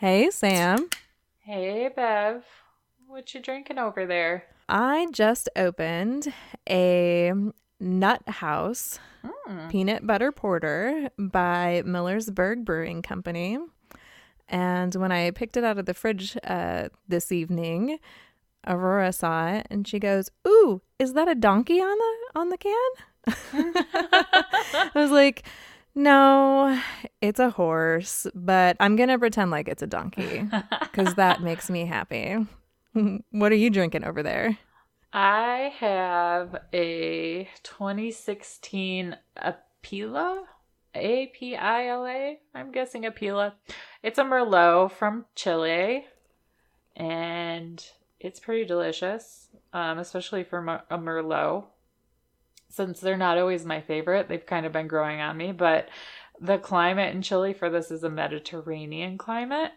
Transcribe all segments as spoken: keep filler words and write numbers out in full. Hey, Sam. Hey, Bev. What you drinking over there? I just opened a Nut House mm. peanut butter porter by Millersburg Brewing Company. And when I picked it out of the fridge uh, this evening, Aurora saw it and she goes, "Ooh, is that a donkey on the on the can?" I was like, "No, it's a horse, but I'm going to pretend like it's a donkey because that makes me happy." What are you drinking over there? I have a twenty sixteen Apila, A P I L A. I'm guessing Apila. It's a Merlot from Chile, and it's pretty delicious, um, especially for Mer- a Merlot. Since they're not always my favorite, they've kind of been growing on me, but the climate in Chile for this is a Mediterranean climate,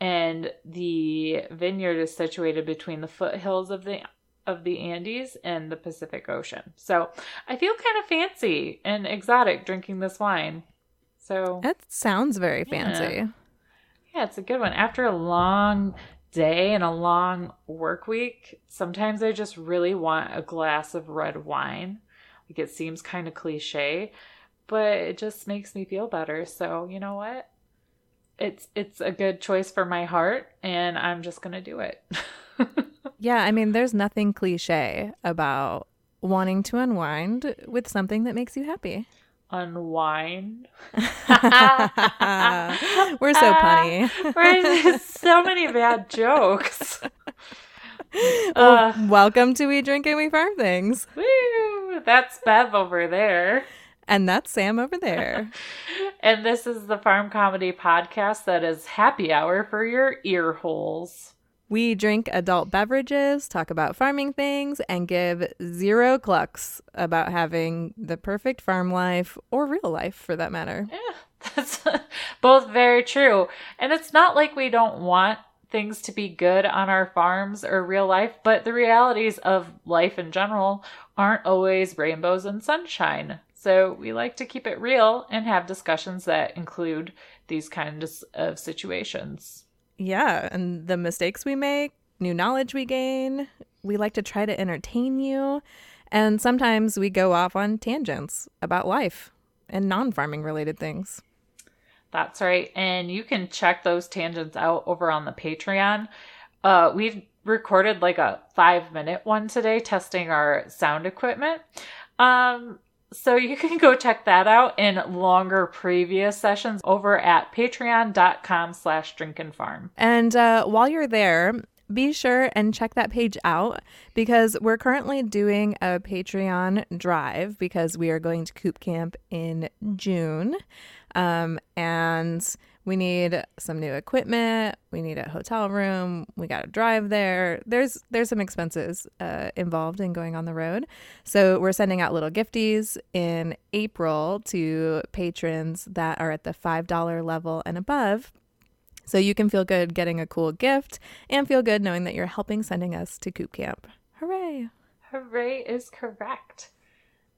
and the vineyard is situated between the foothills of the of the Andes and the Pacific Ocean. So I feel kind of fancy and exotic drinking this wine. So that sounds very fancy. Yeah. Yeah, it's a good one. After a long day and a long work week, sometimes I just really want a glass of red wine. Like, it seems kind of cliche, but it just makes me feel better. So you know what? It's it's a good choice for my heart, and I'm just going to do it. Yeah, I mean, there's nothing cliche about wanting to unwind with something that makes you happy. Unwind. We're so punny. There's so many bad jokes. Well, uh, welcome to We Drink and We Farm Things. Woo, that's Bev over there. And that's Sam over there. And this is the Farm Comedy Podcast that is happy hour for your ear holes. We drink adult beverages, talk about farming things, and give zero clucks about having the perfect farm life, or real life for that matter. Yeah, that's both very true. And it's not like we don't want things to be good on our farms or real life, but the realities of life in general aren't always rainbows and sunshine. So we like to keep it real and have discussions that include these kinds of situations. Yeah, and the mistakes we make, new knowledge we gain, we like to try to entertain you, and sometimes we go off on tangents about life and non-farming related things. That's right, and you can check those tangents out over on the Patreon. Uh, we've recorded like a five-minute one today testing our sound equipment, um... so you can go check that out in longer previous sessions over at patreon.com slash drink and farm. And uh, while you're there, be sure and check that page out because we're currently doing a Patreon drive because we are going to Coop Camp in June. Um, and we need some new equipment. We need a hotel room. We got to drive there. There's there's some expenses uh, involved in going on the road. So we're sending out little gifties in April to patrons that are at the five dollars level and above. So you can feel good getting a cool gift and feel good knowing that you're helping sending us to Coop Camp. Hooray. Hooray is correct.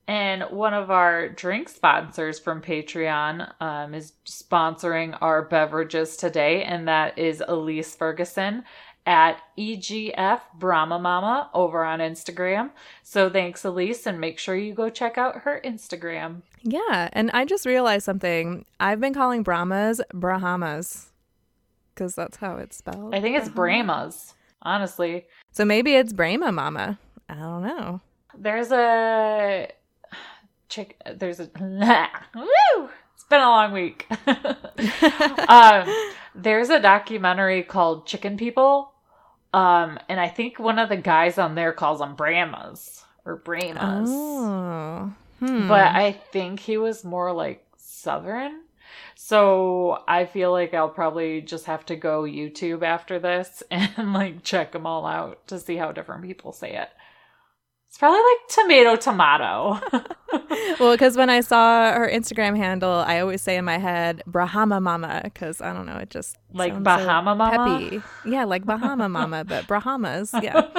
And one of our drink sponsors from Patreon um, is sponsoring our beverages today, and that is Elise Ferguson at E G F Brahma Mama over on Instagram. So thanks, Elise, and make sure you go check out her Instagram. Yeah, and I just realized something. I've been calling Brahmas Brahmas because that's how it's spelled. I think it's Brahmas, honestly. So maybe it's Brahma Mama. I don't know. There's a... Chick, there's a woo, it's been a long week. um, there's a documentary called Chicken People, um, and I think one of the guys on there calls them Brahmas or Brahmas. Oh, hmm. But I think he was more like Southern, so I feel like I'll probably just have to go YouTube after this and like check them all out to see how different people say it. It's probably like tomato, tomato. Well, because when I saw her Instagram handle, I always say in my head, Brahma Mama, because I don't know, it just like Bahama so Mama. Peppy. Yeah, like Bahama Mama, but Brahmas. Yeah.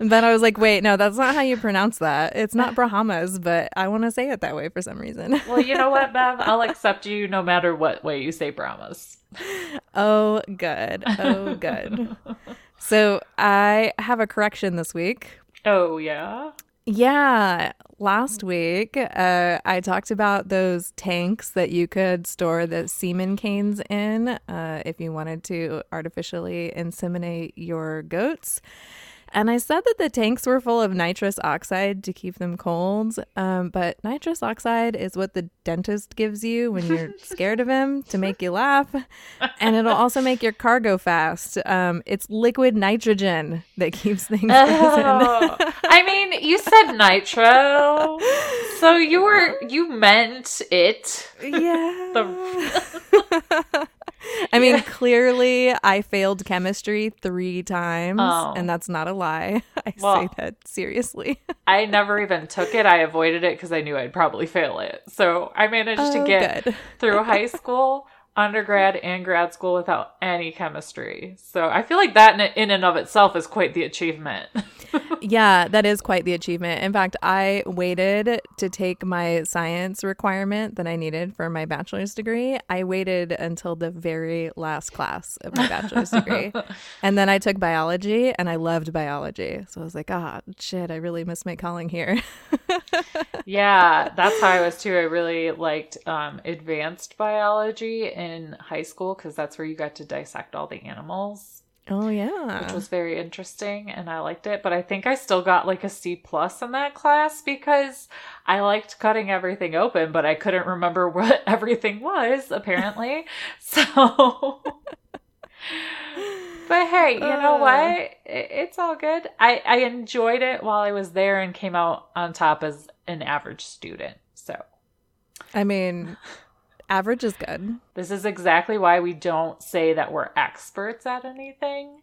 And then I was like, wait, no, that's not how you pronounce that. It's not Brahmas, but I want to say it that way for some reason. Well, you know what, Bev? I'll accept you no matter what way you say Brahmas. Oh, good. Oh, good. So I have a correction this week. Oh, yeah? Yeah. Last week, uh, I talked about those tanks that you could store the semen canes in uh, if you wanted to artificially inseminate your goats. And I said that the tanks were full of nitrous oxide to keep them cold. Um, but nitrous oxide is what the dentist gives you when you're scared of him to make you laugh. And it'll also make your car go fast. Um, it's liquid nitrogen that keeps things oh, frozen. I mean, you said nitro. So you were, you meant it. Yeah. the- I mean, yeah. Clearly I failed chemistry three times, oh. and that's not a lie. I well, say that seriously. I never even took it. I avoided it because I knew I'd probably fail it. So I managed oh, to get good. through high school, undergrad, and grad school without any chemistry. So I feel like that in and of itself is quite the achievement. Yeah, that is quite the achievement. In fact, I waited to take my science requirement that I needed for my bachelor's degree. I waited until the very last class of my bachelor's degree. And then I took biology, and I loved biology. So I was like, ah, oh, shit, I really missed my calling here. Yeah, that's how I was too. I really liked um, advanced biology in high school because that's where you got to dissect all the animals. Oh, yeah. Which was very interesting, and I liked it. But I think I still got, like, a C plus in that class because I liked cutting everything open, but I couldn't remember what everything was, apparently. So... But hey, you know uh, what? It's all good. I, I enjoyed it while I was there and came out on top as an average student, so... I mean... Average is good. This is exactly why we don't say that we're experts at anything,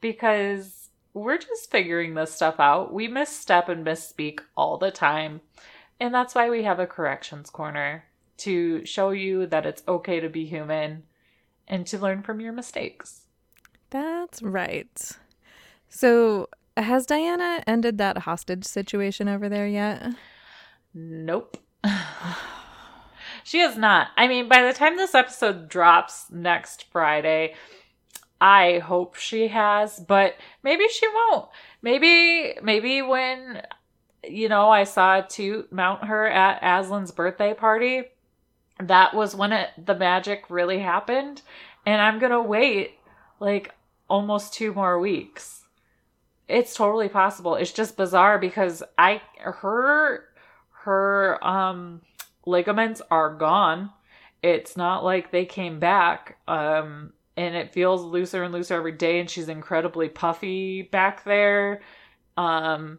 because we're just figuring this stuff out. We misstep and misspeak all the time. And that's why we have a corrections corner to show you that it's okay to be human and to learn from your mistakes. That's right. So has Diana ended that hostage situation over there yet? Nope. She is not. I mean, by the time this episode drops next Friday, I hope she has, but maybe she won't. Maybe, maybe when, you know, I saw Toot mount her at Aslan's birthday party, that was when it, the magic really happened. And I'm going to wait like almost two more weeks. It's totally possible. It's just bizarre because I, her, her, um, ligaments are gone. It's not like they came back. Um, and it feels looser and looser every day. And she's incredibly puffy back there. Um,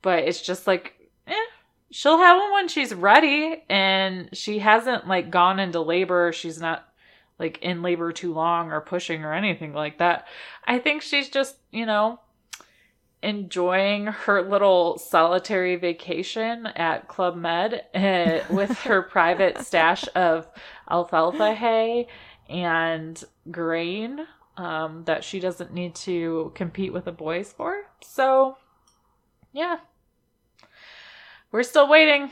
but it's just like, eh, she'll have them when she's ready. And she hasn't like gone into labor. She's not like in labor too long or pushing or anything like that. I think she's just, you know, enjoying her little solitary vacation at Club Med uh, with her private stash of alfalfa hay and grain um, that she doesn't need to compete with the boys for. So, yeah. We're still waiting.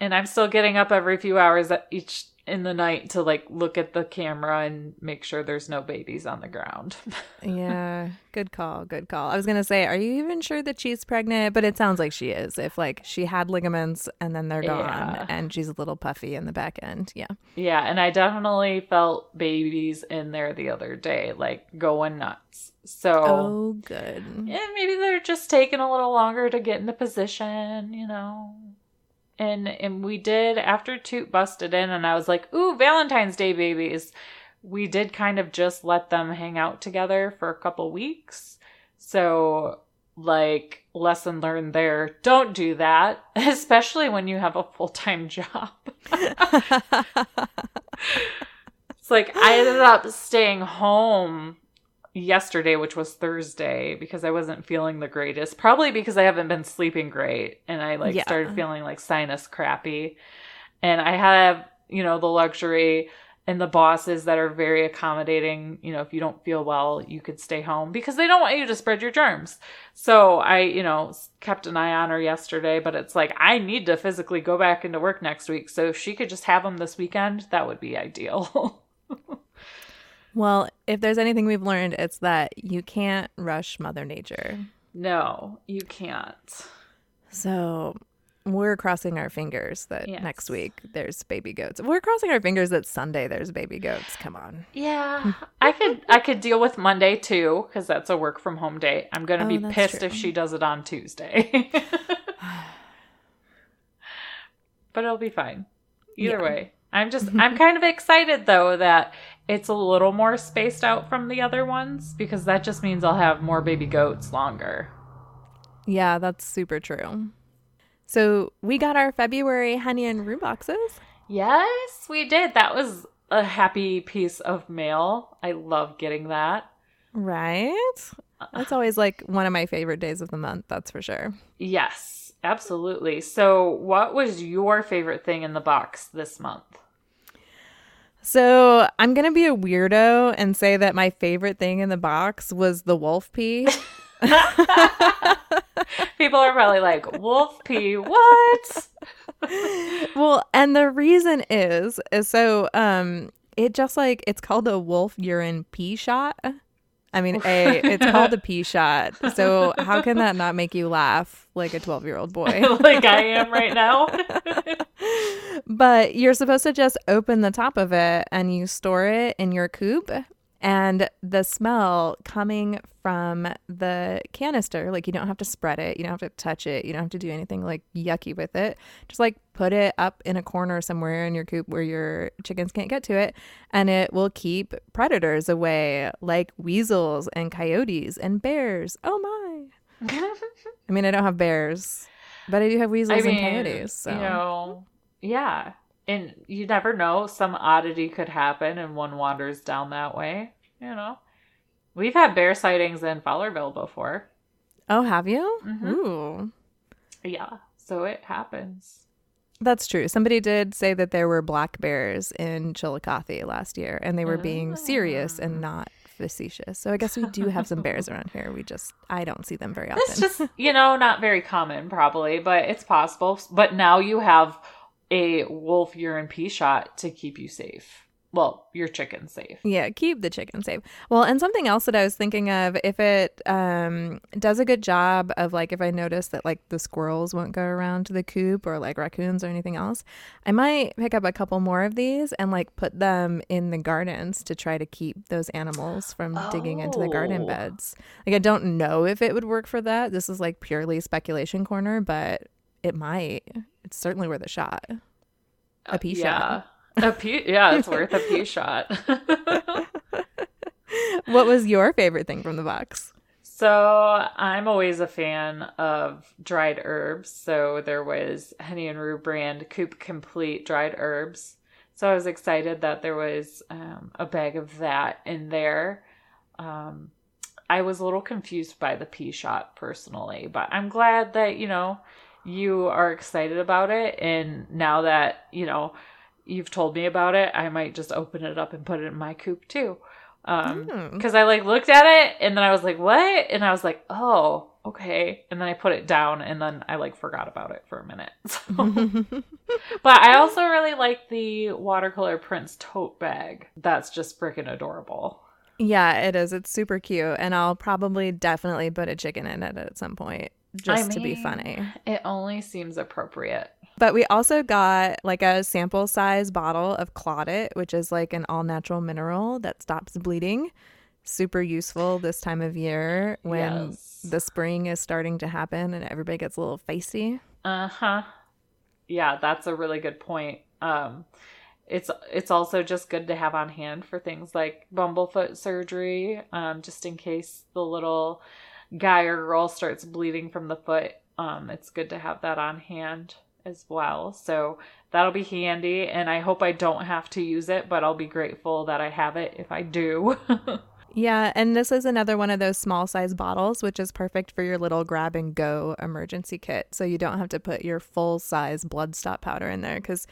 And I'm still getting up every few hours each in the night to like look at the camera and make sure there's no babies on the ground. Yeah, good call, good call. I was gonna say, are you even sure that she's pregnant? But it sounds like she is. If like she had ligaments and then they're gone, yeah. And she's a little puffy in the back end, yeah, yeah. And I definitely felt babies in there the other day, like going nuts. So oh, good. Yeah, maybe they're just taking a little longer to get into position, you know. And and we did, after Toot busted in and I was like, ooh, Valentine's Day babies, we did kind of just let them hang out together for a couple weeks. So, like, lesson learned there. Don't do that, especially when you have a full-time job. It's like I ended up staying home yesterday, which was Thursday, because I wasn't feeling the greatest, probably because I haven't been sleeping great, and I like yeah. started feeling like sinus crappy. And I have, you know, the luxury and the bosses that are very accommodating. You know, if you don't feel well, you could stay home because they don't want you to spread your germs. So I, you know, kept an eye on her yesterday, but it's like I need to physically go back into work next week. So if she could just have them this weekend, that would be ideal. Well, if there's anything we've learned, it's that you can't rush Mother Nature. No, you can't. So we're crossing our fingers that yes. next week there's baby goats. We're crossing our fingers that Sunday there's baby goats. Come on. Yeah. I could I could deal with Monday too, because that's a work from home day. I'm going to oh, be pissed true. if she does it on Tuesday. But it'll be fine. Either yeah. way. I'm just, I'm kind of excited though that it's a little more spaced out from the other ones, because that just means I'll have more baby goats longer. Yeah, that's super true. So we got our February Honey and Rue boxes. Yes, we did. That was a happy piece of mail. I love getting that. Right? That's always like one of my favorite days of the month, that's for sure. Yes. Absolutely. So what was your favorite thing in the box this month? So I'm going to be a weirdo and say that my favorite thing in the box was the wolf pee. People are probably like, wolf pee, what? Well, and the reason is, is so um, it just like, it's called a wolf urine pee shot. I mean, A, it's called a pee shot. So how can that not make you laugh like a twelve-year-old boy? Like I am right now. But you're supposed to just open the top of it and you store it in your coop. And the smell coming from the canister, like you don't have to spread it. You don't have to touch it. You don't have to do anything like yucky with it. Just like put it up in a corner somewhere in your coop where your chickens can't get to it. And it will keep predators away, like weasels and coyotes and bears. Oh, my. I mean, I don't have bears, but I do have weasels I mean, and coyotes. So. You know, yeah. And you never know, some oddity could happen and one wanders down that way, you know. We've had bear sightings in Fowlerville before. Oh, have you? Mm-hmm. Ooh. Yeah, so it happens. That's true. Somebody did say that there were black bears in Chillicothe last year, and they were being serious and not facetious. So I guess we do have some bears around here. We just, I don't see them very often. It's just, you know, not very common probably, but it's possible. But now you have a wolf urine pee shot to keep you safe. Well, your chicken safe. Yeah, keep the chicken safe. Well, and something else that I was thinking of, if it um, does a good job of, like, if I notice that, like, the squirrels won't go around to the coop or, like, raccoons or anything else, I might pick up a couple more of these and, like, put them in the gardens to try to keep those animals from oh. digging into the garden beds. Like, I don't know if it would work for that. This is, like, purely speculation corner, but it might. It's certainly worth a shot. A pee uh, yeah. shot. A pee, yeah, it's worth a pee shot. What was your favorite thing from the box? So I'm always a fan of dried herbs. So there was Honey and Rue brand Coop Complete dried herbs. So I was excited that there was um, a bag of that in there. Um, I was a little confused by the pee shot personally, but I'm glad that, you know, you are excited about it, and now that, you know, you've told me about it, I might just open it up and put it in my coop too. Um, because mm. I like looked at it and then I was like, what? And I was like, oh, okay. And then I put it down and then I like forgot about it for a minute. So. But I also really like the watercolor prints tote bag. That's just freaking adorable. Yeah, it is. It's super cute. And I'll probably definitely put a chicken in it at some point. Just I mean, to be funny. It only seems appropriate. But we also got like a sample size bottle of Clodet, which is like an all natural mineral that stops bleeding. Super useful this time of year when yes. the spring is starting to happen and everybody gets a little feisty. Uh-huh. Yeah, that's a really good point. Um, it's it's also just good to have on hand for things like bumblefoot surgery, um, just in case the little guy or girl starts bleeding from the foot, um, it's good to have that on hand as well. So that'll be handy, and I hope I don't have to use it, but I'll be grateful that I have it if I do. Yeah, and this is another one of those small size bottles, which is perfect for your little grab and go emergency kit. So you don't have to put your full size blood stop powder in there, because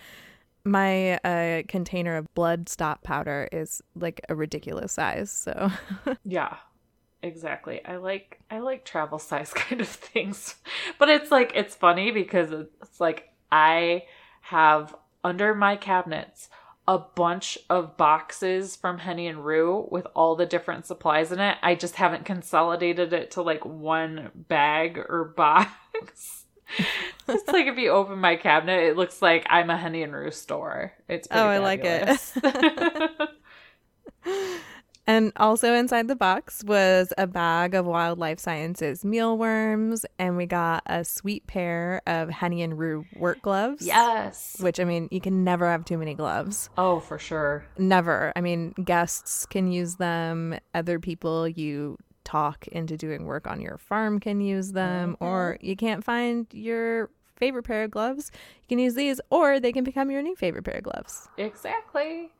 my uh, container of blood stop powder is like a ridiculous size. So yeah. Exactly. I like I like travel size kind of things. But it's like, it's funny because it's like I have under my cabinets a bunch of boxes from Honey and Rue with all the different supplies in it. I just haven't consolidated it to like one bag or box. It's like if you open my cabinet, it looks like I'm a Honey and Rue store. It's pretty oh, fabulous. I like it. And also inside the box was a bag of Wildlife Sciences mealworms, and we got a sweet pair of Honey and Rue work gloves. Yes. Which, I mean, you can never have too many gloves. Oh, for sure. Never. I mean, guests can use them. Other people you talk into doing work on your farm can use them. Mm-hmm. Or you can't find your favorite pair of gloves, you can use these, or they can become your new favorite pair of gloves. Exactly.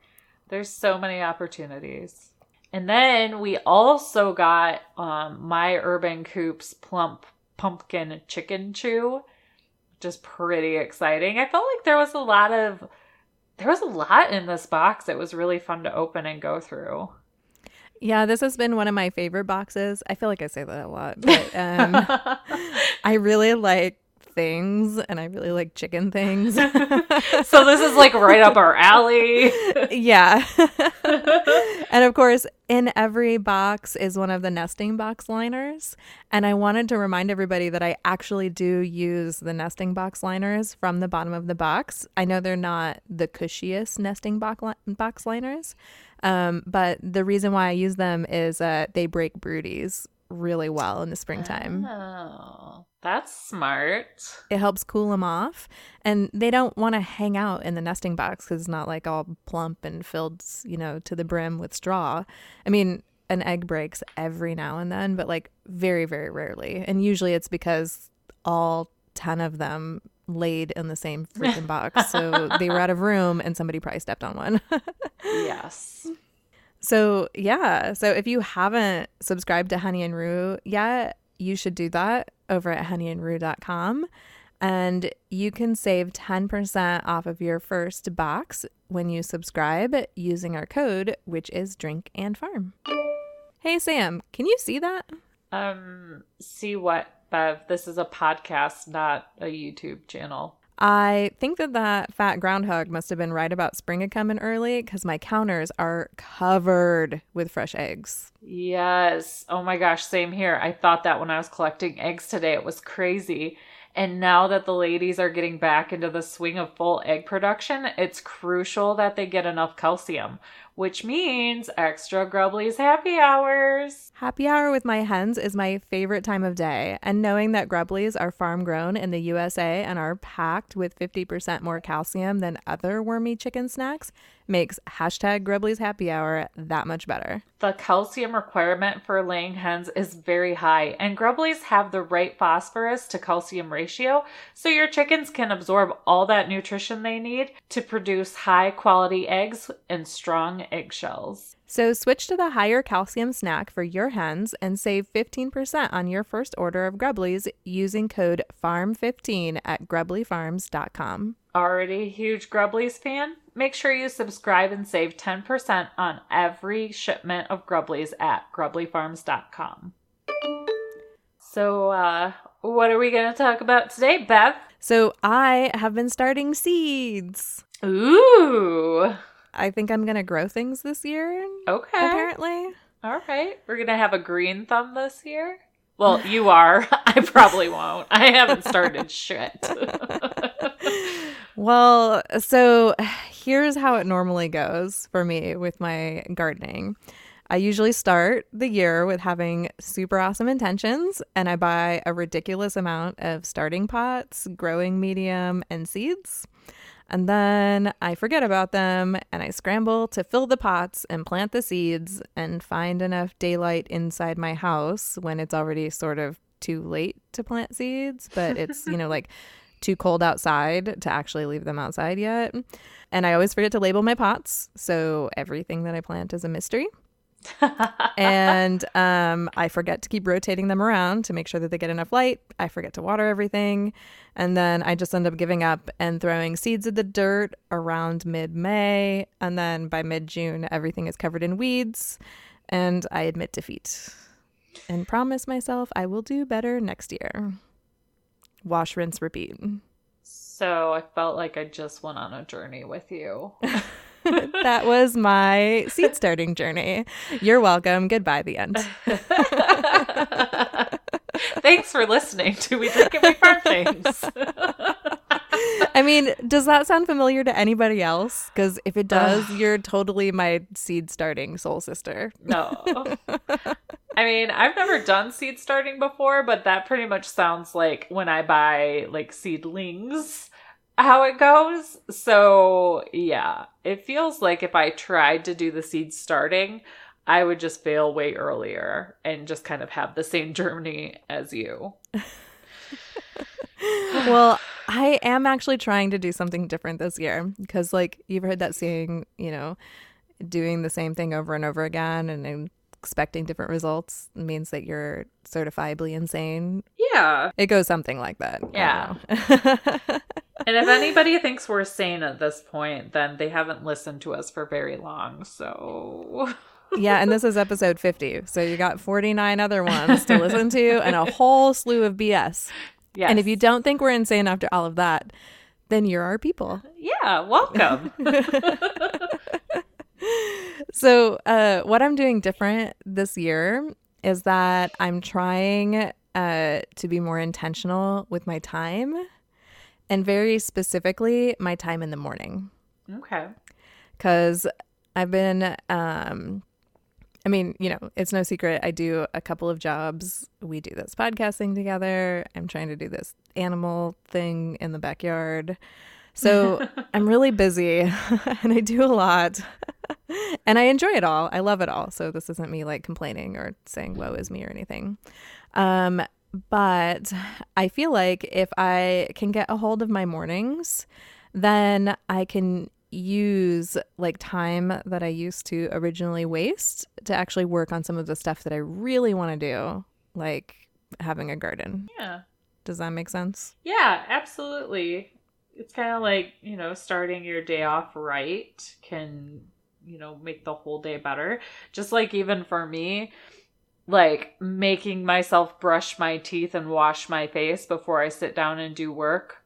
There's so many opportunities. And then we also got um, My Urban Coop's Plump Pumpkin Chicken Chew, which is pretty exciting. I felt like there was a lot of, there was a lot in this box. It was really fun to open and go through. Yeah, this has been one of my favorite boxes. I feel like I say that a lot, but um, I really like things, and I really like chicken things. So this is like right up our alley. Yeah. And of course, in every box is one of the nesting box liners. And I wanted to remind everybody that I actually do use the nesting box liners from the bottom of the box. I know they're not the cushiest nesting box, li- box liners, um, but the reason why I use them is uh, they break broodies really well in the springtime. Oh. That's smart. It helps cool them off. And they don't want to hang out in the nesting box because it's not like all plump and filled, you know, to the brim with straw. I mean, an egg breaks every now and then, but like very, very rarely. And usually it's because all ten of them laid in the same freaking box. So they were out of room and somebody probably stepped on one. Yes. So, yeah. So if you haven't subscribed to Honey and Rue yet, you should do that over at honey and rue dot com, and you can save ten percent off of your first box when you subscribe using our code, which is Drink and Farm. Hey, Sam, can you see that? Um, see what, Bev? This is a podcast, not a YouTube channel. I think that that fat groundhog must have been right about spring a coming early, because my counters are covered with fresh eggs. Yes. Oh my gosh. Same here. I thought that when I was collecting eggs today. It was crazy. And now that the ladies are getting back into the swing of full egg production, it's crucial that they get enough calcium, which means extra Grubblies happy hours. Happy hour with my hens is my favorite time of day. And knowing that Grubblies are farm grown in the U S A and are packed with fifty percent more calcium than other wormy chicken snacks makes hashtag Grubblies happy hour that much better. The calcium requirement for laying hens is very high, and Grubblies have the right phosphorus to calcium ratio, so your chickens can absorb all that nutrition they need to produce high quality eggs and strong eggshells. So switch to the higher calcium snack for your hens and save fifteen percent on your first order of Grubblies using code farm fifteen at grubbly farms dot com. Already a huge Grubblies fan? Make sure you subscribe and save ten percent on every shipment of Grubblies at grubbly farms dot com. So, uh, what are we going to talk about today, Bev? So I have been starting seeds. Ooh. I think I'm going to grow things this year. Okay. Apparently. All right. We're going to have a green thumb this year. Well, you are. I probably won't. I haven't started shit. Well, so here's how it normally goes for me with my gardening. I usually start the year with having super awesome intentions, and I buy a ridiculous amount of starting pots, growing medium, and seeds. And then I forget about them, and I scramble to fill the pots and plant the seeds and find enough daylight inside my house when it's already sort of too late to plant seeds, but it's, you know, like too cold outside to actually leave them outside yet. And I always forget to label my pots, so everything that I plant is a mystery. And um, I forget to keep rotating them around to make sure that they get enough light. I forget to water everything. And then I just end up giving up and throwing seeds in the dirt around mid-May. And then by mid-June, everything is covered in weeds. And I admit defeat and promise myself I will do better next year. Wash, rinse, repeat. So I felt like I just went on a journey with you. That was my seed starting journey. You're welcome. Goodbye, the end. Thanks for listening to We Drink and We Farm Things. I mean, does that sound familiar to anybody else? Because if it does, you're totally my seed starting soul sister. No. I mean, I've never done seed starting before, but that pretty much sounds like when I buy like seedlings, how it goes. So yeah, it feels like if I tried to do the seed starting, I would just fail way earlier and just kind of have the same journey as you. Well, I am actually trying to do something different this year because like you've heard that saying, you know, doing the same thing over and over again and, and expecting different results means that you're certifiably insane. Yeah. It goes something like that. Yeah. And if anybody thinks we're sane at this point, then they haven't listened to us for very long. So... Yeah, and this is episode fifty, so you got forty-nine other ones to listen to and a whole slew of B S. Yes. And if you don't think we're insane after all of that, then you're our people. Yeah, welcome. So uh, what I'm doing different this year is that I'm trying uh, to be more intentional with my time, and very specifically my time in the morning. Okay. Because I've been... Um, I mean, you know, it's no secret. I do a couple of jobs. We do this podcasting together. I'm trying to do this animal thing in the backyard. So I'm really busy and I do a lot and I enjoy it all. I love it all. So this isn't me like complaining or saying woe is me or anything. Um, but I feel like if I can get a hold of my mornings, then I can use like time that I used to originally waste to actually work on some of the stuff that I really want to do, like having a garden. Yeah. Does that make sense? Yeah, absolutely. It's kind of like, you know, starting your day off right can, you know, make the whole day better. Just like even for me, like making myself brush my teeth and wash my face before I sit down and do work.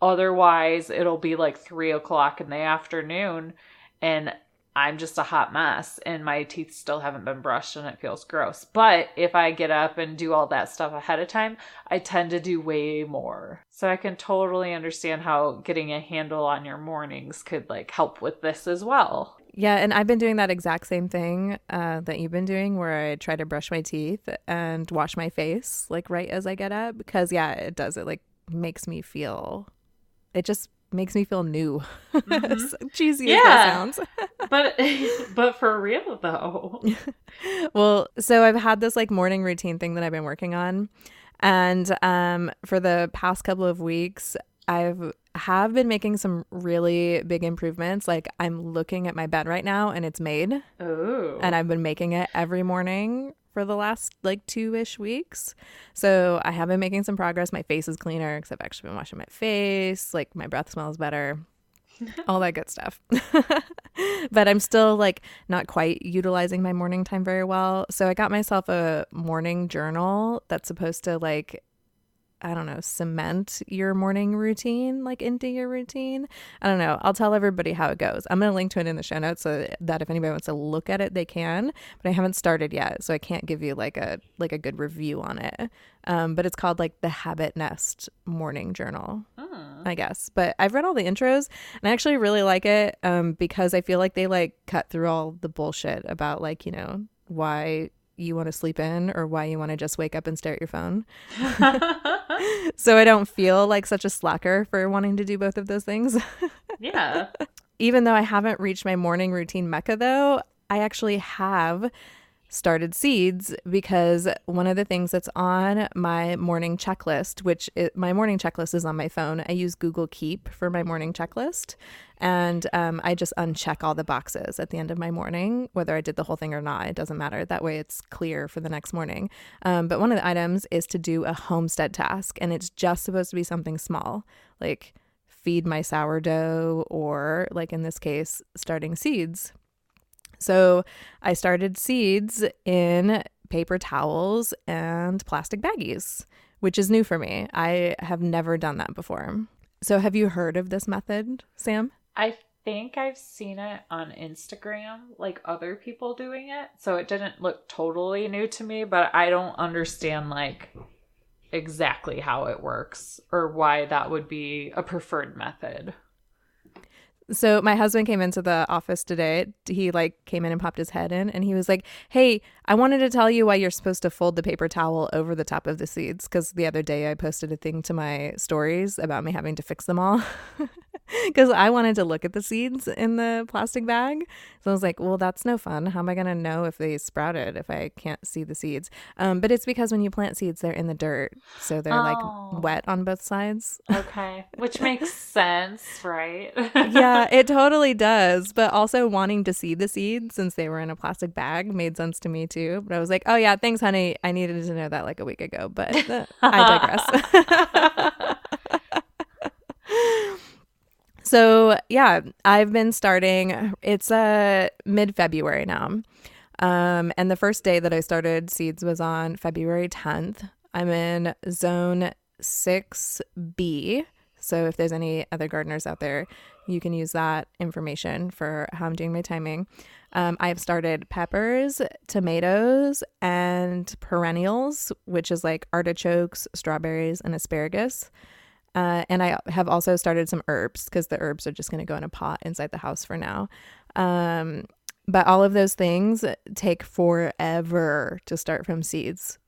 Otherwise, it'll be like three o'clock in the afternoon and I'm just a hot mess and my teeth still haven't been brushed and it feels gross. But if I get up and do all that stuff ahead of time, I tend to do way more. So I can totally understand how getting a handle on your mornings could like help with this as well. Yeah, and I've been doing that exact same thing uh, that you've been doing where I try to brush my teeth and wash my face like right as I get up because, yeah, it does. It like makes me feel... It just makes me feel new. Mm-hmm. So cheesy yeah. as that sounds. but but for real, though. Well, so I've had this like morning routine thing that I've been working on. And um, for the past couple of weeks, I've have been making some really big improvements. Like I'm looking at my bed right now and it's made. Ooh. And I've been making it every morning for the last like two-ish weeks. So I have been making some progress. My face is cleaner because I've actually been washing my face. Like my breath smells better. All that good stuff. But I'm still like not quite utilizing my morning time very well. So I got myself a morning journal that's supposed to like, I don't know, cement your morning routine, like into your routine. I don't know. I'll tell everybody how it goes. I'm going to link to it in the show notes so that if anybody wants to look at it, they can. But I haven't started yet, so I can't give you like a like a good review on it. Um, but it's called like the Habit Nest Morning Journal, oh. I guess. But I've read all the intros and I actually really like it um, because I feel like they like cut through all the bullshit about like, you know, why you want to sleep in or why you want to just wake up and stare at your phone. So I don't feel like such a slacker for wanting to do both of those things. Yeah. Even though I haven't reached my morning routine mecca, though, I actually have started seeds because one of the things that's on my morning checklist, which is, my morning checklist is on my phone. I use Google Keep for my morning checklist. And um, I just uncheck all the boxes at the end of my morning, whether I did the whole thing or not. It doesn't matter. That way it's clear for the next morning. Um, but one of the items is to do a homestead task. And it's just supposed to be something small, like feed my sourdough or like in this case, starting seeds. So I started seeds in paper towels and plastic baggies, which is new for me. I have never done that before. So have you heard of this method, Sam? I think I've seen it on Instagram, like other people doing it. So it didn't look totally new to me, but I don't understand like exactly how it works or why that would be a preferred method. So my husband came into the office today. He like came in and popped his head in and he was like, hey, I wanted to tell you why you're supposed to fold the paper towel over the top of the seeds. Because the other day I posted a thing to my stories about me having to fix them all. Because I wanted to look at the seeds in the plastic bag. So I was like, well, that's no fun. How am I going to know if they sprouted if I can't see the seeds? Um, but it's because when you plant seeds, they're in the dirt. So they're oh. like wet on both sides. Okay. Which makes sense, right? Yeah. Uh, it totally does. But also wanting to see the seeds since they were in a plastic bag made sense to me too. But I was like, oh yeah, thanks, honey. I needed to know that like a week ago, but uh, I digress. So yeah, I've been starting. It's uh, mid-February now. Um, and the first day that I started seeds was on February tenth. I'm in zone six B. So if there's any other gardeners out there, you can use that information for how I'm doing my timing. Um, I have started peppers, tomatoes, and perennials, which is like artichokes, strawberries, and asparagus. Uh, and I have also started some herbs because the herbs are just going to go in a pot inside the house for now. Um, but all of those things take forever to start from seeds.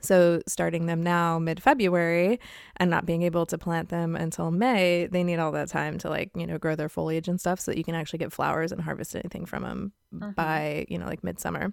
So starting them now mid-February and not being able to plant them until May, they need all that time to like, you know, grow their foliage and stuff so that you can actually get flowers and harvest anything from them mm-hmm. by, you know, like midsummer.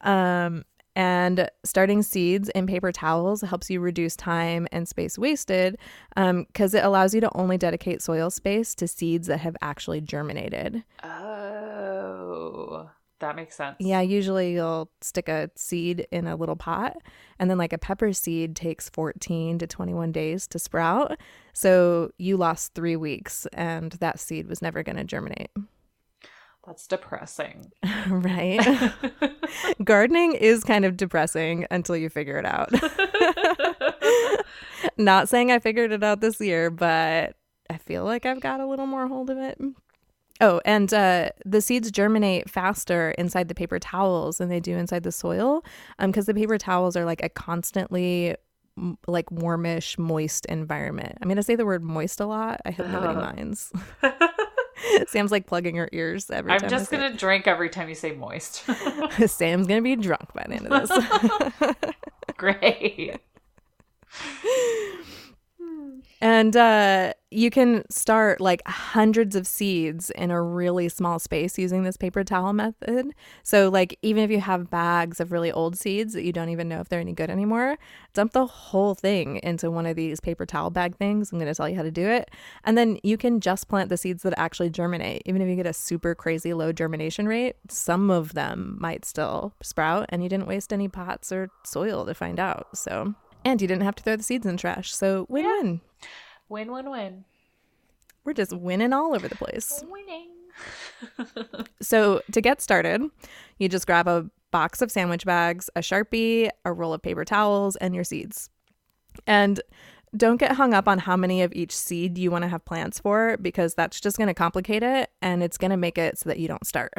Um, and starting seeds in paper towels helps you reduce time and space wasted because um, it allows you to only dedicate soil space to seeds that have actually germinated. Oh. That makes sense. Yeah, usually you'll stick a seed in a little pot and then like a pepper seed takes fourteen to twenty-one days to sprout. So you lost three weeks and that seed was never going to germinate. That's depressing. Right? Gardening is kind of depressing until you figure it out. Not saying I figured it out this year, but I feel like I've got a little more hold of it. Oh, and uh, the seeds germinate faster inside the paper towels than they do inside the soil because um, the paper towels are like a constantly m- like warmish, moist environment. I'm going to say the word moist a lot. I hope oh. nobody minds. Sam's like plugging her ears every I'm time. I'm just going to drink every time you say moist. Sam's going to be drunk by the end of this. Great. And uh, you can start like hundreds of seeds in a really small space using this paper towel method. So like even if you have bags of really old seeds that you don't even know if they're any good anymore, dump the whole thing into one of these paper towel bag things. I'm going to tell you how to do it. And then you can just plant the seeds that actually germinate. Even if you get a super crazy low germination rate, some of them might still sprout and you didn't waste any pots or soil to find out. So... And you didn't have to throw the seeds in trash. So win-win. Yeah. Win, win, win. We're just winning all over the place. Winning. So to get started, you just grab a box of sandwich bags, a Sharpie, a roll of paper towels, and your seeds. And don't get hung up on how many of each seed you want to have plants for because that's just going to complicate it and it's going to make it so that you don't start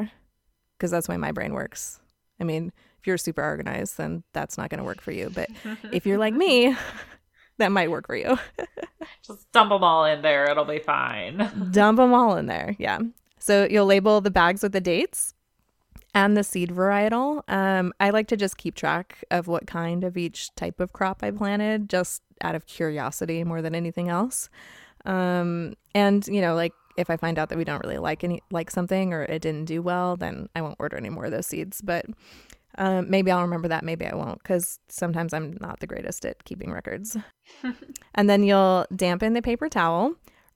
because that's the way my brain works. I mean... If you're super organized, then that's not going to work for you. But if you're like me, that might work for you. Just dump them all in there. It'll be fine. Dump them all in there. Yeah. So you'll label the bags with the dates and the seed varietal. Um, I like to just keep track of what kind of each type of crop I planted, just out of curiosity more than anything else. Um, and, you know, like, if I find out that we don't really like any like something or it didn't do well, then I won't order any more of those seeds. But Um, maybe I'll remember that. Maybe I won't because sometimes I'm not the greatest at keeping records. And then you'll dampen the paper towel,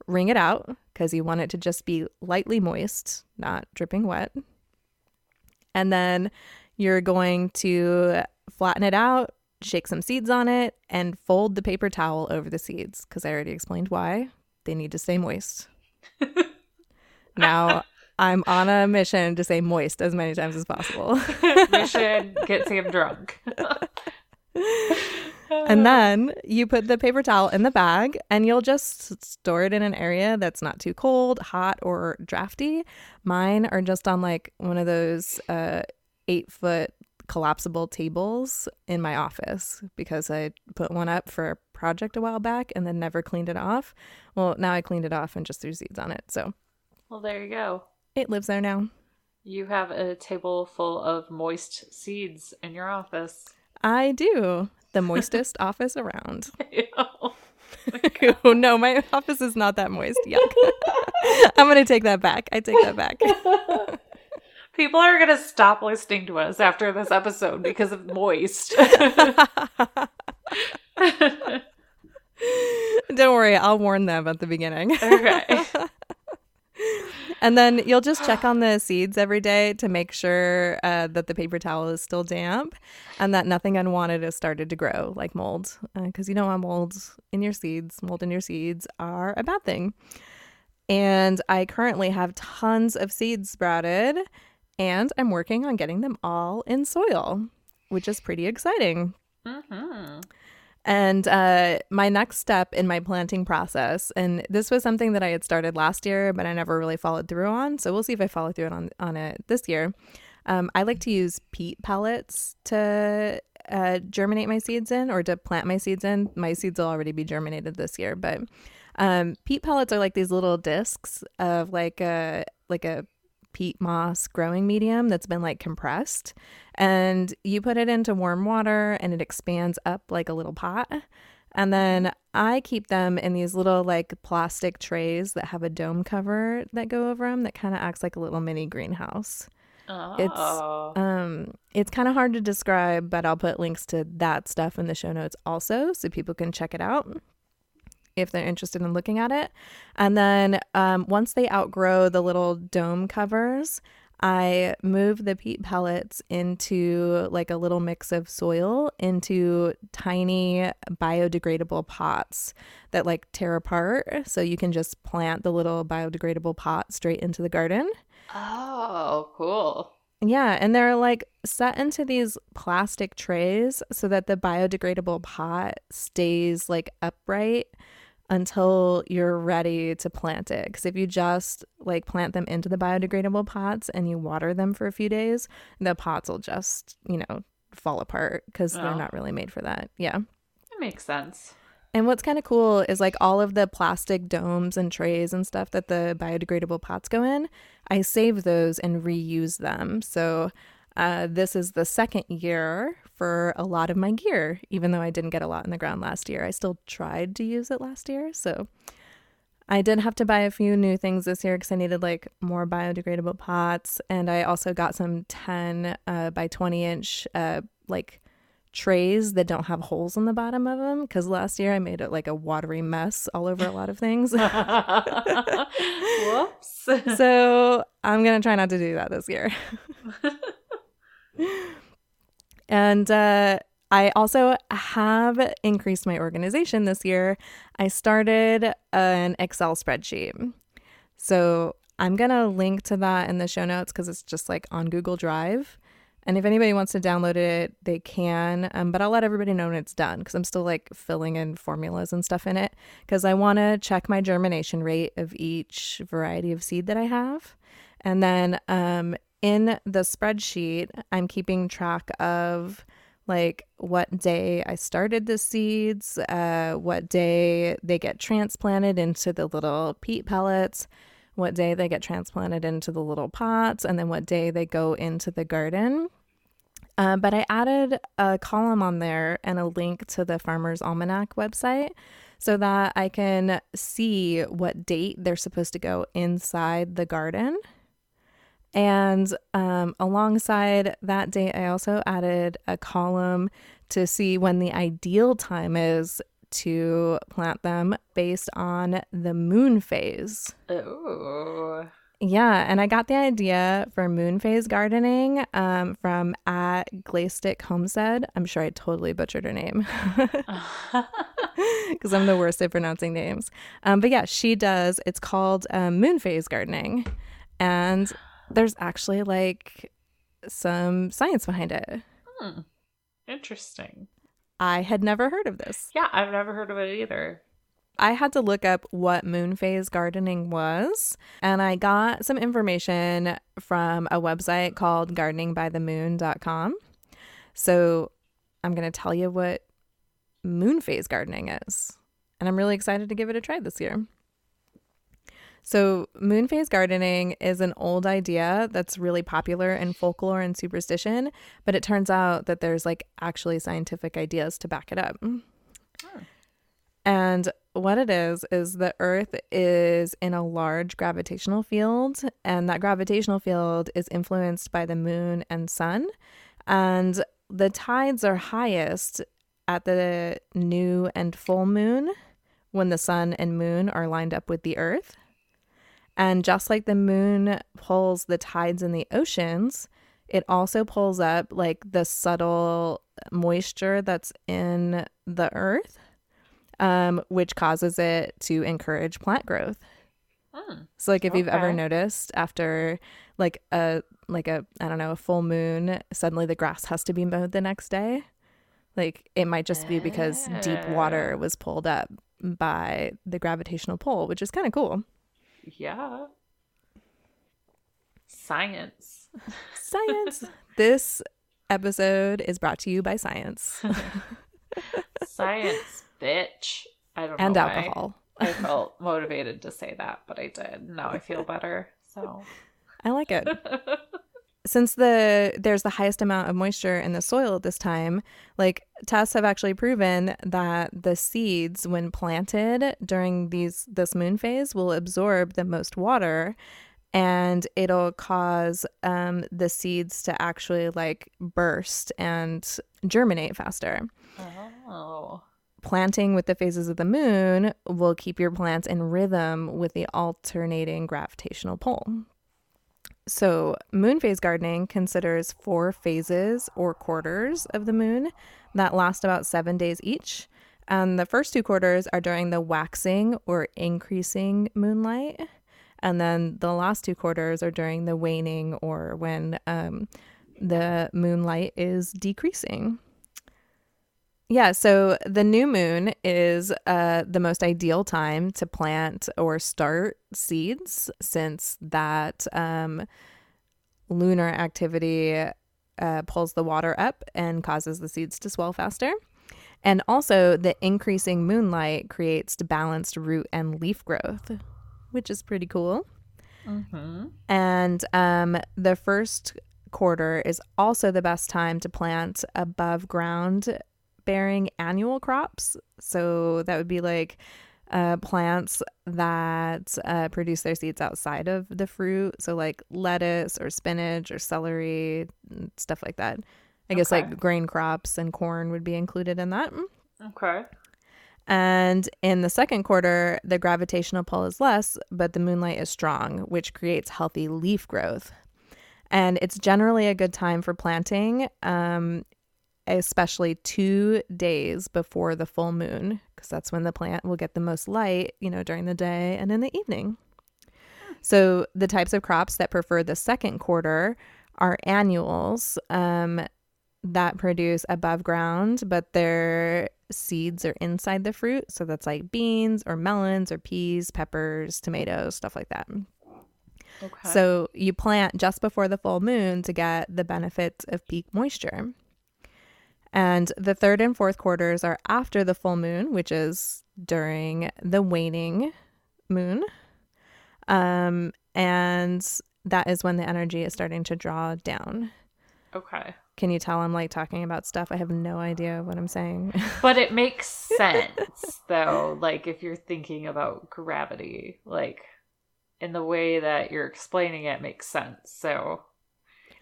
wring it out because you want it to just be lightly moist, not dripping wet. And then you're going to flatten it out, shake some seeds on it, and fold the paper towel over the seeds because I already explained why they need to stay moist. Now... I'm on a mission to say moist as many times as possible. Mission, get Sam drunk. And then you put the paper towel in the bag and you'll just store it in an area that's not too cold, hot, or drafty. Mine are just on like one of those uh, eight foot collapsible tables in my office because I put one up for a project a while back and then never cleaned it off. Well, now I cleaned it off and just threw seeds on it. So, well, there you go. It lives there now. You have a table full of moist seeds in your office. I do. The moistest office around. Oh, oh, no, my office is not that moist. Yuck. I'm going to take that back. I take that back. People are going to stop listening to us after this episode because of moist. Don't worry. I'll warn them at the beginning. Okay. And then you'll just check on the seeds every day to make sure uh, that the paper towel is still damp and that nothing unwanted has started to grow, like mold. Because uh, you don't want mold in your seeds. Mold in your seeds are a bad thing. And I currently have tons of seeds sprouted, and I'm working on getting them all in soil, which is pretty exciting. Mm-hmm. And uh, my next step in my planting process, and this was something that I had started last year, but I never really followed through on. So we'll see if I follow through on, on it this year. Um, I like to use peat pellets to uh, germinate my seeds in or to plant my seeds in. My seeds will already be germinated this year. But um, peat pellets are like these little discs of like a like a peat moss growing medium that's been like compressed, and you put it into warm water and it expands up like a little pot. And then I keep them in these little like plastic trays that have a dome cover that go over them that kind of acts like a little mini greenhouse. Oh. It's um it's kind of hard to describe, but I'll put links to that stuff in the show notes also so people can check it out if they're interested in looking at it. And then um, once they outgrow the little dome covers, I move the peat pellets into like a little mix of soil into tiny biodegradable pots that like tear apart. So you can just plant the little biodegradable pot straight into the garden. Oh, cool. Yeah, and they're like set into these plastic trays so that the biodegradable pot stays like upright until you're ready to plant it. Because if you just like plant them into the biodegradable pots and you water them for a few days, the pots will just, you know, fall apart because oh. they're not really made for that. Yeah. That makes sense. And what's kind of cool is like all of the plastic domes and trays and stuff that the biodegradable pots go in, I save those and reuse them. So uh, this is the second year for a lot of my gear, even though I didn't get a lot in the ground last year. I still tried to use it last year. So I did have to buy a few new things this year because I needed like more biodegradable pots. And I also got some ten uh, by twenty inch uh, like trays that don't have holes in the bottom of them because last year I made it like a watery mess all over a lot of things. Whoops. So I'm gonna try not to do that this year. And uh I also have increased my organization this year. I started an Excel spreadsheet, so I'm gonna link to that in the show notes because it's just like on Google Drive. And if anybody wants to download it, they can. Um, but I'll let everybody know when it's done because I'm still like filling in formulas and stuff in it because I want to check my germination rate of each variety of seed that I have. And then um, in the spreadsheet, I'm keeping track of like what day I started the seeds, uh, what day they get transplanted into the little peat pellets, what day they get transplanted into the little pots, and then what day they go into the garden. Uh, but I added a column on there and a link to the Farmer's Almanac website so that I can see what date they're supposed to go inside the garden. And um, alongside that date, I also added a column to see when the ideal time is to plant them based on the moon phase. Oh. Yeah, and I got the idea for moon phase gardening um, from at glastick homestead. I'm sure I totally butchered her name because I'm the worst at pronouncing names. Um, but yeah, she does. It's called um, moon phase gardening. And there's actually like some science behind it. Hmm. Interesting. I had never heard of this. Yeah, I've never heard of it either. I had to look up what moon phase gardening was, and I got some information from a website called gardening by the moon dot com. So I'm going to tell you what moon phase gardening is, and I'm really excited to give it a try this year. So moon phase gardening is an old idea that's really popular in folklore and superstition, but it turns out that there's like actually scientific ideas to back it up. Huh. And what it is, is the Earth is in a large gravitational field, and that gravitational field is influenced by the moon and sun. And the tides are highest at the new and full moon, when the sun and moon are lined up with the Earth. And just like the moon pulls the tides in the oceans, it also pulls up like the subtle moisture that's in the Earth, um, which causes it to encourage plant growth. Mm, so like if okay. you've ever noticed after like a like a I don't know, a full moon, suddenly the grass has to be mowed the next day. Like it might just be because deep water was pulled up by the gravitational pull, which is kind of cool. Yeah. Science. Science. This episode is brought to you by science. Science, bitch. I don't and know. And alcohol. I felt motivated to say that, but I did. Now I feel better. So I like it. Since the there's the highest amount of moisture in the soil at this time, like tests have actually proven that the seeds, when planted during these this moon phase, will absorb the most water, and it'll cause um, the seeds to actually like burst and germinate faster. Oh. Planting with the phases of the moon will keep your plants in rhythm with the alternating gravitational pull. So moon phase gardening considers four phases or quarters of the moon that last about seven days each. And the first two quarters are during the waxing or increasing moonlight. And then the last two quarters are during the waning, or when um, the moonlight is decreasing. Yeah, so the new moon is uh, the most ideal time to plant or start seeds, since that um, lunar activity uh, pulls the water up and causes the seeds to swell faster. And also the increasing moonlight creates balanced root and leaf growth, which is pretty cool. Mm-hmm. And um, the first quarter is also the best time to plant above ground bearing annual crops. So that would be like uh, plants that uh, produce their seeds outside of the fruit. So like lettuce or spinach or celery, stuff like that. I okay. guess like grain crops and corn would be included in that. Okay. And in the second quarter, the gravitational pull is less, but the moonlight is strong, which creates healthy leaf growth. And it's generally a good time for planting, um, especially two days before the full moon, because that's when the plant will get the most light, you know, during the day and in the evening. So the types of crops that prefer the second quarter are annuals um, that produce above ground, but their seeds are inside the fruit. So that's like beans or melons or peas, peppers, tomatoes, stuff like that. Okay. So you plant just before the full moon to get the benefits of peak moisture. And the third and fourth quarters are after the full moon, which is during the waning moon. Um, and that is when the energy is starting to draw down. Okay. Can you tell I'm like talking about stuff? I have no idea what I'm saying. But it makes sense, though, like if you're thinking about gravity, like in the way that you're explaining it makes sense. So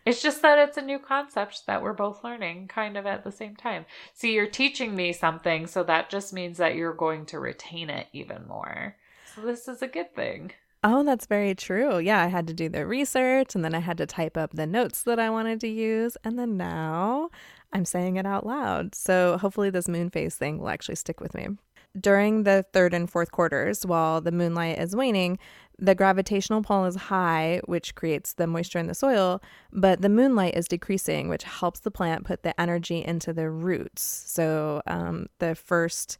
it's just that it's a new concept that we're both learning kind of at the same time. So you're teaching me something, so that just means that you're going to retain it even more. So this is a good thing. Oh, that's very true. Yeah, I had to do the research, and then I had to type up the notes that I wanted to use. And then now I'm saying it out loud. So hopefully this moon phase thing will actually stick with me. During the third and fourth quarters, while the moonlight is waning, The gravitational pull is high, which creates the moisture in the soil, but the moonlight is decreasing, which helps the plant put the energy into the roots. So um, the first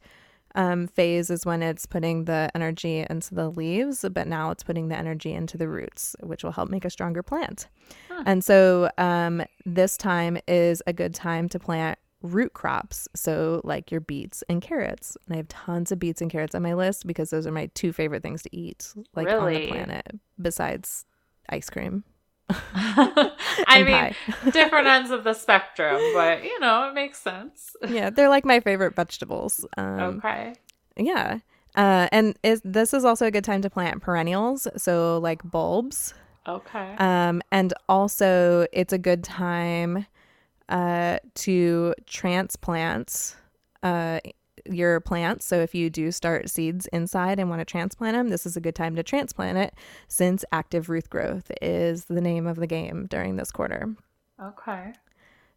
um, phase is when it's putting the energy into the leaves, but now it's putting the energy into the roots, which will help make a stronger plant. Huh. And so um, this time is a good time to plant root crops, so like your beets and carrots. And I have tons of beets and carrots on my list because those are my two favorite things to eat, like really? on the planet, besides ice cream. I mean, different ends of the spectrum, but you know, it makes sense. Yeah, they're like my favorite vegetables. Um, okay. Yeah, uh, and is, this is also a good time to plant perennials, so like bulbs. Okay. Um, and also it's a good time uh to transplant uh your plants. So if you do start seeds inside and want to transplant them, this is a good time to transplant it, since active root growth is the name of the game during this quarter. Okay.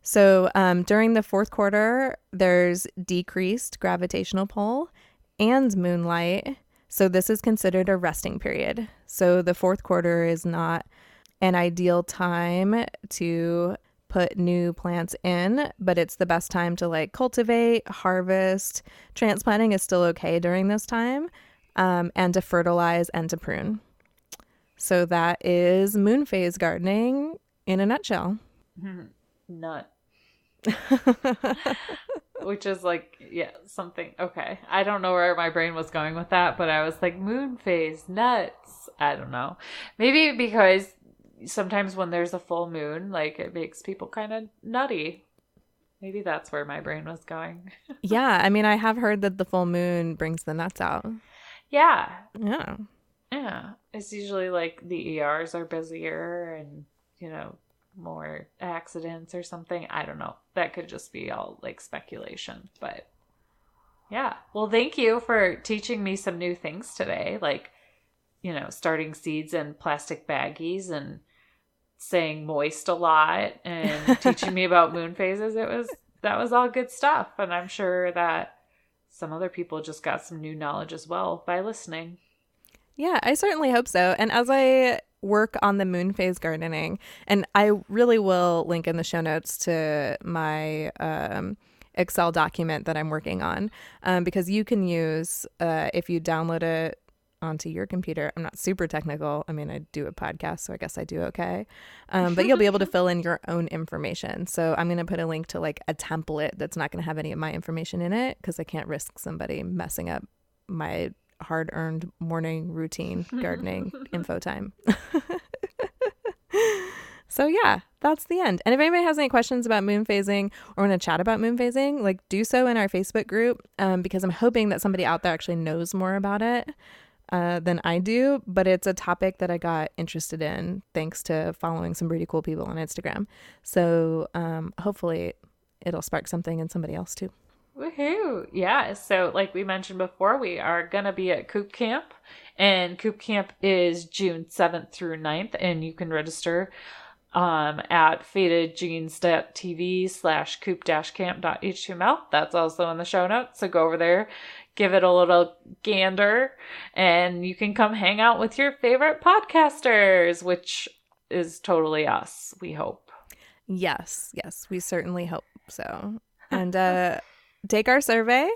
So um during the fourth quarter, there's decreased gravitational pull and moonlight, so this is considered a resting period. So the fourth quarter is not an ideal time to put new plants in, but it's the best time to like cultivate, harvest. Transplanting is still okay during this time, um, and to fertilize and to prune. So that is moon phase gardening in a nutshell. Nut. Which is like, yeah, something. Okay. I don't know where my brain was going with that, but I was like, moon phase, nuts. I don't know. Maybe because sometimes when there's a full moon, like it makes people kind of nutty. Maybe that's where my brain was going. Yeah. I mean, I have heard that the full moon brings the nuts out. Yeah. Yeah. Yeah. It's usually like the E Rs are busier and, you know, more accidents or something. I don't know. That could just be all like speculation, but yeah. Well, thank you for teaching me some new things today. Like, you know, starting seeds in plastic baggies and saying moist a lot and teaching me about moon phases. It was, that was all good stuff. And I'm sure that some other people just got some new knowledge as well by listening. Yeah, I certainly hope so. And as I work on the moon phase gardening, and I really will link in the show notes to my, um, Excel document that I'm working on, um, because you can use, uh, if you download it onto your computer. I'm not super technical. I mean, I do a podcast, so I guess I do okay. Um, but you'll be able to fill in your own information. So I'm going to put a link to like a template that's not going to have any of my information in it, because I can't risk somebody messing up my hard-earned morning routine gardening info time. So yeah, that's the end. And if anybody has any questions about moon phasing or want to chat about moon phasing, like do so in our Facebook group, um, because I'm hoping that somebody out there actually knows more about it Uh, than I do, but it's a topic that I got interested in thanks to following some pretty cool people on Instagram. So um, hopefully it'll spark something in somebody else too. Woohoo! Yeah, so like we mentioned before, we are going to be at Coop Camp, and Coop Camp is June seventh through ninth, and you can register um, at fadedjeans.tv slash coop-camp.html. That's also in the show notes, so go over there. Give it a little gander, and you can come hang out with your favorite podcasters, which is totally us, we hope. Yes, yes, we certainly hope so. And uh, take our survey.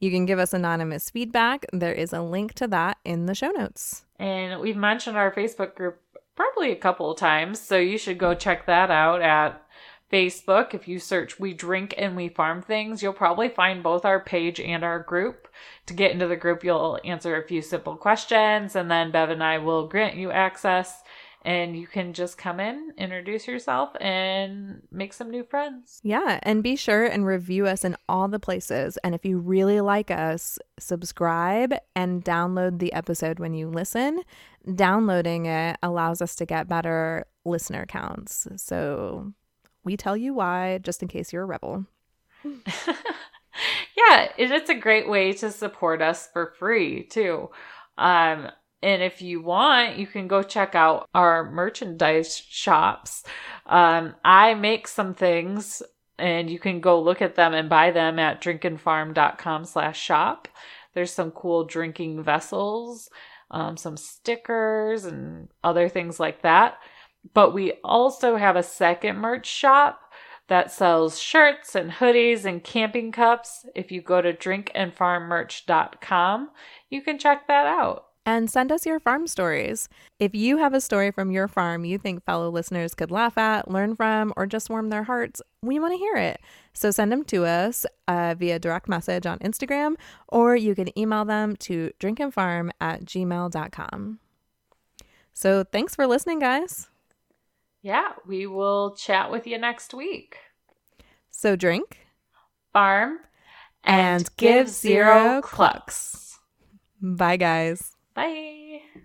You can give us anonymous feedback. There is a link to that in the show notes. And we've mentioned our Facebook group probably a couple of times, so you should go check that out at Facebook. If you search We Drink and We Farm Things, you'll probably find both our page and our group. To get into the group, you'll answer a few simple questions, and then Bev and I will grant you access, and you can just come in, introduce yourself, and make some new friends. Yeah, and be sure and review us in all the places. And if you really like us, subscribe and download the episode when you listen. Downloading it allows us to get better listener counts. So we tell you why, just in case you're a rebel. Yeah, it's a great way to support us for free, too. Um, and if you want, you can go check out our merchandise shops. Um, I make some things, and you can go look at them and buy them at drink and farm dot com slash shop. There's some cool drinking vessels. um, some stickers and other things like that. But we also have a second merch shop that sells shirts and hoodies and camping cups. If you go to drink and farm merch dot com, you can check that out. And send us your farm stories. If you have a story from your farm you think fellow listeners could laugh at, learn from, or just warm their hearts, we want to hear it. So send them to us uh, via direct message on Instagram, or you can email them to drink and farm at gmail dot com. So thanks for listening, guys. Yeah, we will chat with you next week. So drink, farm, and, and give zero clucks. Bye, guys. Bye.